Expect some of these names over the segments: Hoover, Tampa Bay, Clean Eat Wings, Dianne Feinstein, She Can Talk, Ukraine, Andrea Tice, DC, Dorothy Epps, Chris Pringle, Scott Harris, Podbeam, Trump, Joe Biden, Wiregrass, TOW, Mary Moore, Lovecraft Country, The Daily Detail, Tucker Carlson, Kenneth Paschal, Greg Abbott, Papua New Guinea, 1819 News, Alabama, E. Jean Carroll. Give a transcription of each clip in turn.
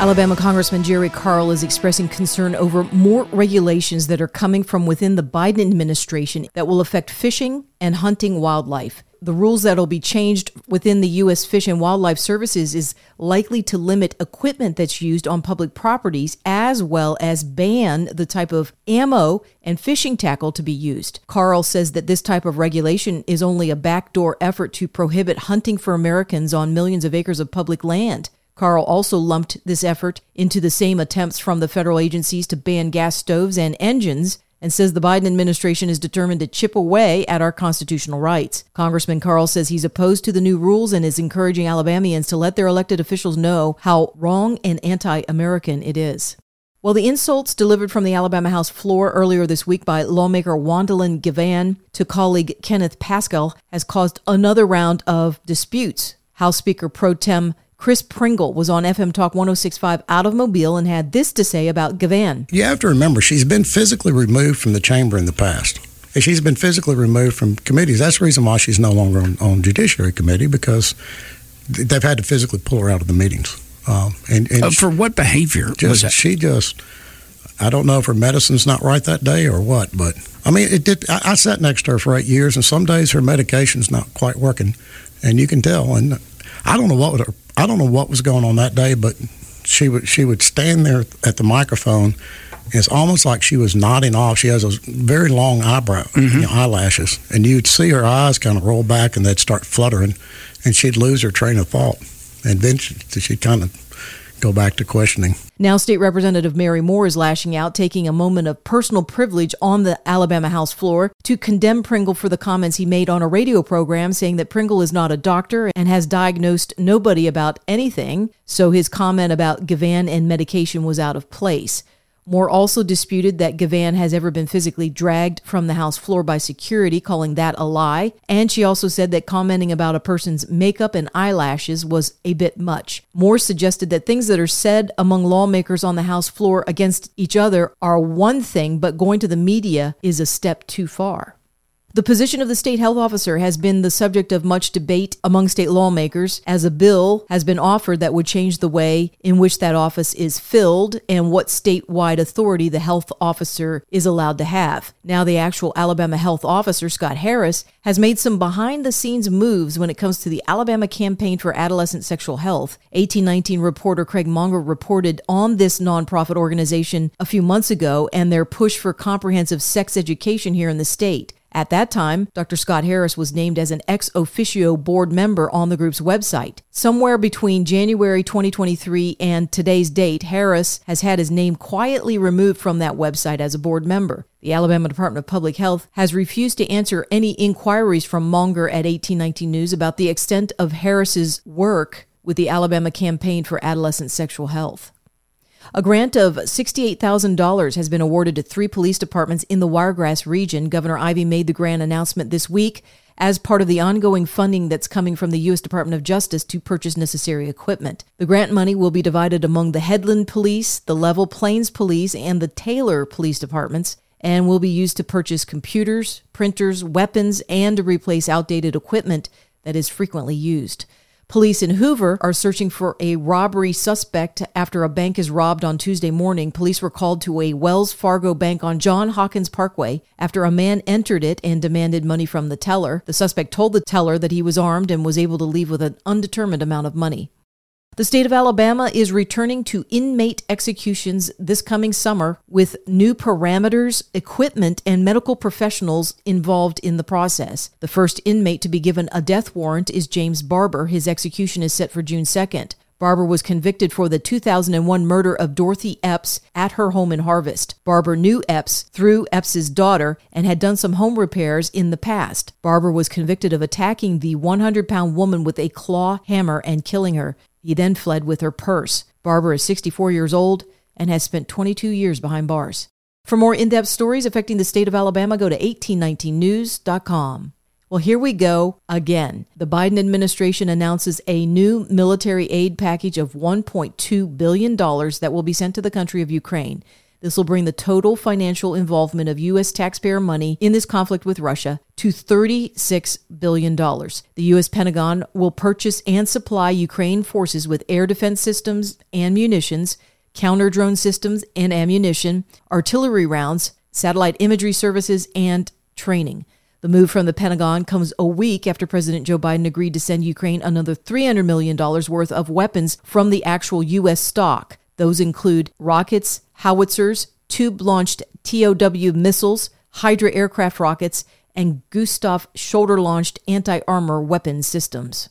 Alabama Congressman Jerry Carl is expressing concern over more regulations that are coming from within the Biden administration that will affect fishing and hunting wildlife. The rules that will be changed within the U.S. Fish and Wildlife Services is likely to limit equipment that's used on public properties, as well as ban the type of ammo and fishing tackle to be used. Carl says that this type of regulation is only a backdoor effort to prohibit hunting for Americans on millions of acres of public land. Carl also lumped this effort into the same attempts from the federal agencies to ban gas stoves and engines, and says the Biden administration is determined to chip away at our constitutional rights. Congressman Carl says he's opposed to the new rules and is encouraging Alabamians to let their elected officials know how wrong and anti-American it is. Well, the insults delivered from the Alabama House floor earlier this week by lawmaker Juandalyn Givan to colleague Kenneth Paschal has caused another round of disputes. House Speaker Pro Tem Chris Pringle was on FM Talk 106.5 out of Mobile and had this to say about Givan. You have to remember, she's been physically removed from the chamber in the past. And she's been physically removed from committees. That's the reason why she's no longer on Judiciary Committee, because they've had to physically pull her out of the meetings. For what behavior was that? I don't know if her medicine's not right that day or what, but I mean, it did. I sat next to her for 8 years, and some days her medication's not quite working, and you can tell. And I don't know what was going on that day, but she would stand there at the microphone. It's almost like she was nodding off. She has those very long eyebrows, eyelashes, and you'd see her eyes kind of roll back, and they'd start fluttering, and she'd lose her train of thought, and then she'd kind of go back to questioning. Now, State Representative Mary Moore is lashing out, taking a moment of personal privilege on the Alabama House floor to condemn Pringle for the comments he made on a radio program, saying that Pringle is not a doctor and has diagnosed nobody about anything, so his comment about Givan and medication was out of place. Moore also disputed that Givan has ever been physically dragged from the House floor by security, calling that a lie, and she also said that commenting about a person's makeup and eyelashes was a bit much. Moore suggested that things that are said among lawmakers on the House floor against each other are one thing, but going to the media is a step too far. The position of the state health officer has been the subject of much debate among state lawmakers, as a bill has been offered that would change the way in which that office is filled and what statewide authority the health officer is allowed to have. Now, the actual Alabama health officer, Scott Harris, has made some behind-the-scenes moves when it comes to the Alabama Campaign for Adolescent Sexual Health. 1819 reporter Craig Monger reported on this nonprofit organization a few months ago and their push for comprehensive sex education here in the state. At that time, Dr. Scott Harris was named as an ex officio board member on the group's website. Somewhere between January 2023 and today's date, Harris has had his name quietly removed from that website as a board member. The Alabama Department of Public Health has refused to answer any inquiries from Monger at 1819 News about the extent of Harris's work with the Alabama Campaign for Adolescent Sexual Health. A grant of $68,000 has been awarded to 3 police departments in the Wiregrass region. Governor Ivey made the grant announcement this week as part of the ongoing funding that's coming from the U.S. Department of Justice to purchase necessary equipment. The grant money will be divided among the Headland Police, the Level Plains Police, and the Taylor Police Departments, and will be used to purchase computers, printers, weapons, and to replace outdated equipment that is frequently used. Police in Hoover are searching for a robbery suspect after a bank is robbed on Tuesday morning. Police were called to a Wells Fargo bank on John Hawkins Parkway after a man entered it and demanded money from the teller. The suspect told the teller that he was armed and was able to leave with an undetermined amount of money. The state of Alabama is returning to inmate executions this coming summer with new parameters, equipment, and medical professionals involved in the process. The first inmate to be given a death warrant is James Barber. His execution is set for June 2nd. Barber was convicted for the 2001 murder of Dorothy Epps at her home in Harvest. Barber knew Epps through Epps' daughter and had done some home repairs in the past. Barber was convicted of attacking the 100-pound woman with a claw hammer and killing her. He then fled with her purse. Barber is 64 years old and has spent 22 years behind bars. For more in-depth stories affecting the state of Alabama, go to 1819news.com. Well, here we go again. The Biden administration announces a new military aid package of $1.2 billion that will be sent to the country of Ukraine. This will bring the total financial involvement of U.S. taxpayer money in this conflict with Russia to $36 billion. The U.S. Pentagon will purchase and supply Ukraine forces with air defense systems and munitions, counter-drone systems and ammunition, artillery rounds, satellite imagery services, and training. The move from the Pentagon comes a week after President Joe Biden agreed to send Ukraine another $300 million worth of weapons from the actual U.S. stock. Those include rockets, howitzers, tube-launched TOW missiles, Hydra aircraft rockets, and Gustav shoulder-launched anti-armor weapon systems.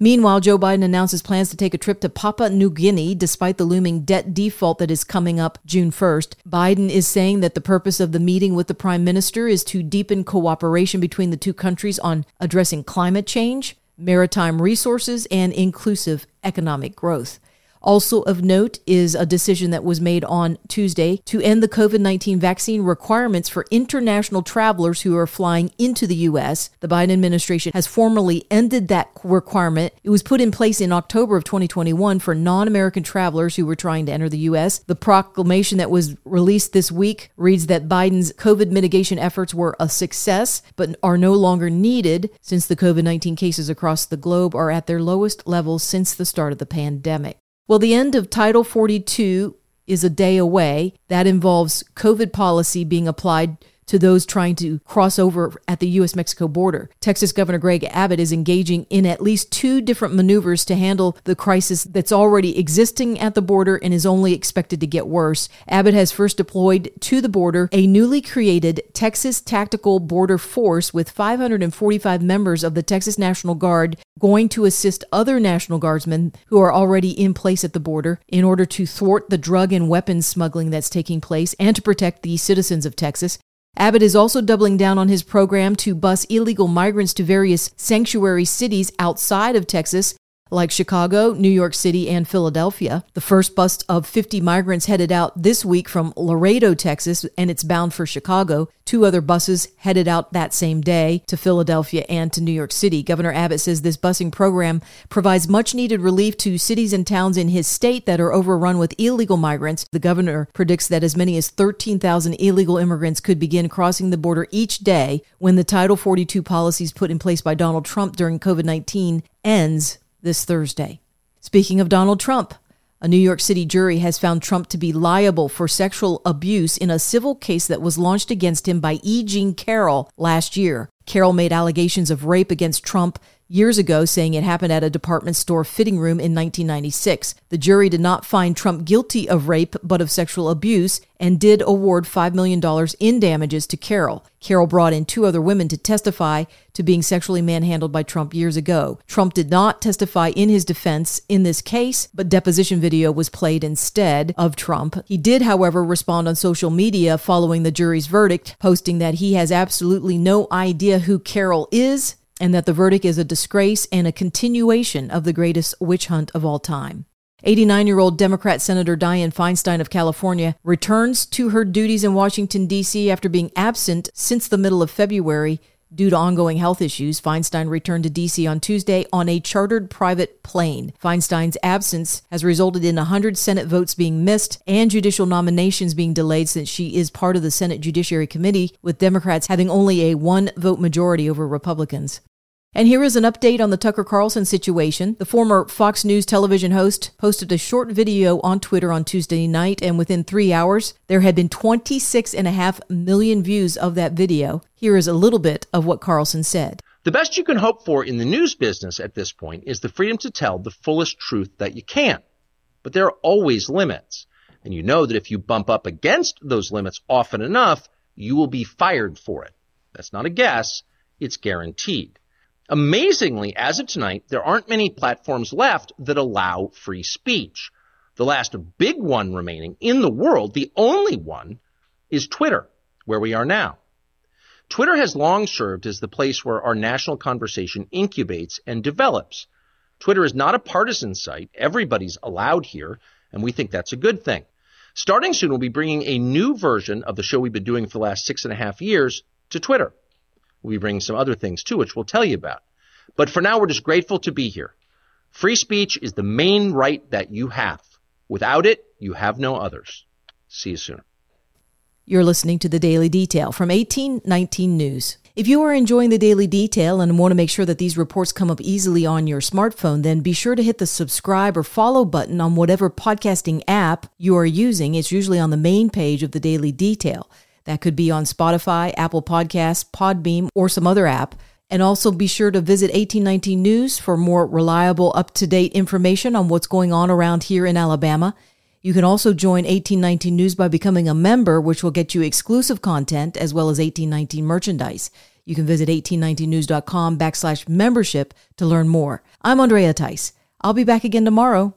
Meanwhile, Joe Biden announces plans to take a trip to Papua New Guinea despite the looming debt default that is coming up June 1st. Biden is saying that the purpose of the meeting with the prime minister is to deepen cooperation between the two countries on addressing climate change, maritime resources, and inclusive economic growth. Also of note is a decision that was made on Tuesday to end the COVID-19 vaccine requirements for international travelers who are flying into the U.S. The Biden administration has formally ended that requirement. It was put in place in October of 2021 for non-American travelers who were trying to enter the U.S. The proclamation that was released this week reads that Biden's COVID mitigation efforts were a success, but are no longer needed since the COVID-19 cases across the globe are at their lowest levels since the start of the pandemic. Well, the end of Title 42 is a day away. That involves COVID policy being applied to those trying to cross over at the U.S.-Mexico border. Texas Governor Greg Abbott is engaging in at least two different maneuvers to handle the crisis that's already existing at the border and is only expected to get worse. Abbott has first deployed to the border a newly created Texas Tactical Border Force with 545 members of the Texas National Guard going to assist other National Guardsmen who are already in place at the border in order to thwart the drug and weapons smuggling that's taking place and to protect the citizens of Texas. Abbott is also doubling down on his program to bus illegal migrants to various sanctuary cities outside of Texas, like Chicago, New York City, and Philadelphia. The first bus of 50 migrants headed out this week from Laredo, Texas, and it's bound for Chicago. Two other buses headed out that same day to Philadelphia and to New York City. Governor Abbott says this busing program provides much-needed relief to cities and towns in his state that are overrun with illegal migrants. The governor predicts that as many as 13,000 illegal immigrants could begin crossing the border each day when the Title 42 policies put in place by Donald Trump during COVID-19 ends this Thursday. Speaking of Donald Trump, a New York City jury has found Trump to be liable for sexual abuse in a civil case that was launched against him by E. Jean Carroll last year. Carroll made allegations of rape against Trump years ago, saying it happened at a department store fitting room in 1996. The jury did not find Trump guilty of rape, but of sexual abuse, and did award $5 million in damages to Carroll. Carroll brought in two other women to testify to being sexually manhandled by Trump years ago. Trump did not testify in his defense in this case, but deposition video was played instead of Trump. He did, however, respond on social media following the jury's verdict, posting that he has absolutely no idea who Carroll is, and that the verdict is a disgrace and a continuation of the greatest witch hunt of all time. 89-year-old Democrat Senator Dianne Feinstein of California returns to her duties in Washington, D.C. after being absent since the middle of February due to ongoing health issues. Feinstein returned to D.C. on Tuesday on a chartered private plane. Feinstein's absence has resulted in 100 Senate votes being missed and judicial nominations being delayed since she is part of the Senate Judiciary Committee, with Democrats having only a one-vote majority over Republicans. And here is an update on the Tucker Carlson situation. The former Fox News television host posted a short video on Twitter on Tuesday night, and within 3 hours, there had been 26.5 million views of that video. Here is a little bit of what Carlson said. The best you can hope for in the news business at this point is the freedom to tell the fullest truth that you can. But there are always limits. And you know that if you bump up against those limits often enough, you will be fired for it. That's not a guess. It's guaranteed. Amazingly, as of tonight, there aren't many platforms left that allow free speech. The last big one remaining in the world, the only one, is Twitter, where we are now. Twitter has long served as the place where our national conversation incubates and develops. Twitter is not a partisan site. Everybody's allowed here, and we think that's a good thing. Starting soon, we'll be bringing a new version of the show we've been doing for the last 6.5 years to Twitter. we bring some other things too, which we'll tell you about. But for now, we're just grateful to be here. Free speech is the main right that you have. Without it, you have no others. See you soon. You're listening to The Daily Detail from 1819 News. If you are enjoying The Daily Detail and want to make sure that these reports come up easily on your smartphone, then be sure to hit the subscribe or follow button on whatever podcasting app you are using. It's usually on the main page of The Daily Detail. That could be on Spotify, Apple Podcasts, Podbeam, or some other app. And also be sure to visit 1819 News for more reliable, up-to-date information on what's going on around here in Alabama. You can also join 1819 News by becoming a member, which will get you exclusive content as well as 1819 merchandise. You can visit 1819news.com/membership to learn more. I'm Andrea Tice. I'll be back again tomorrow.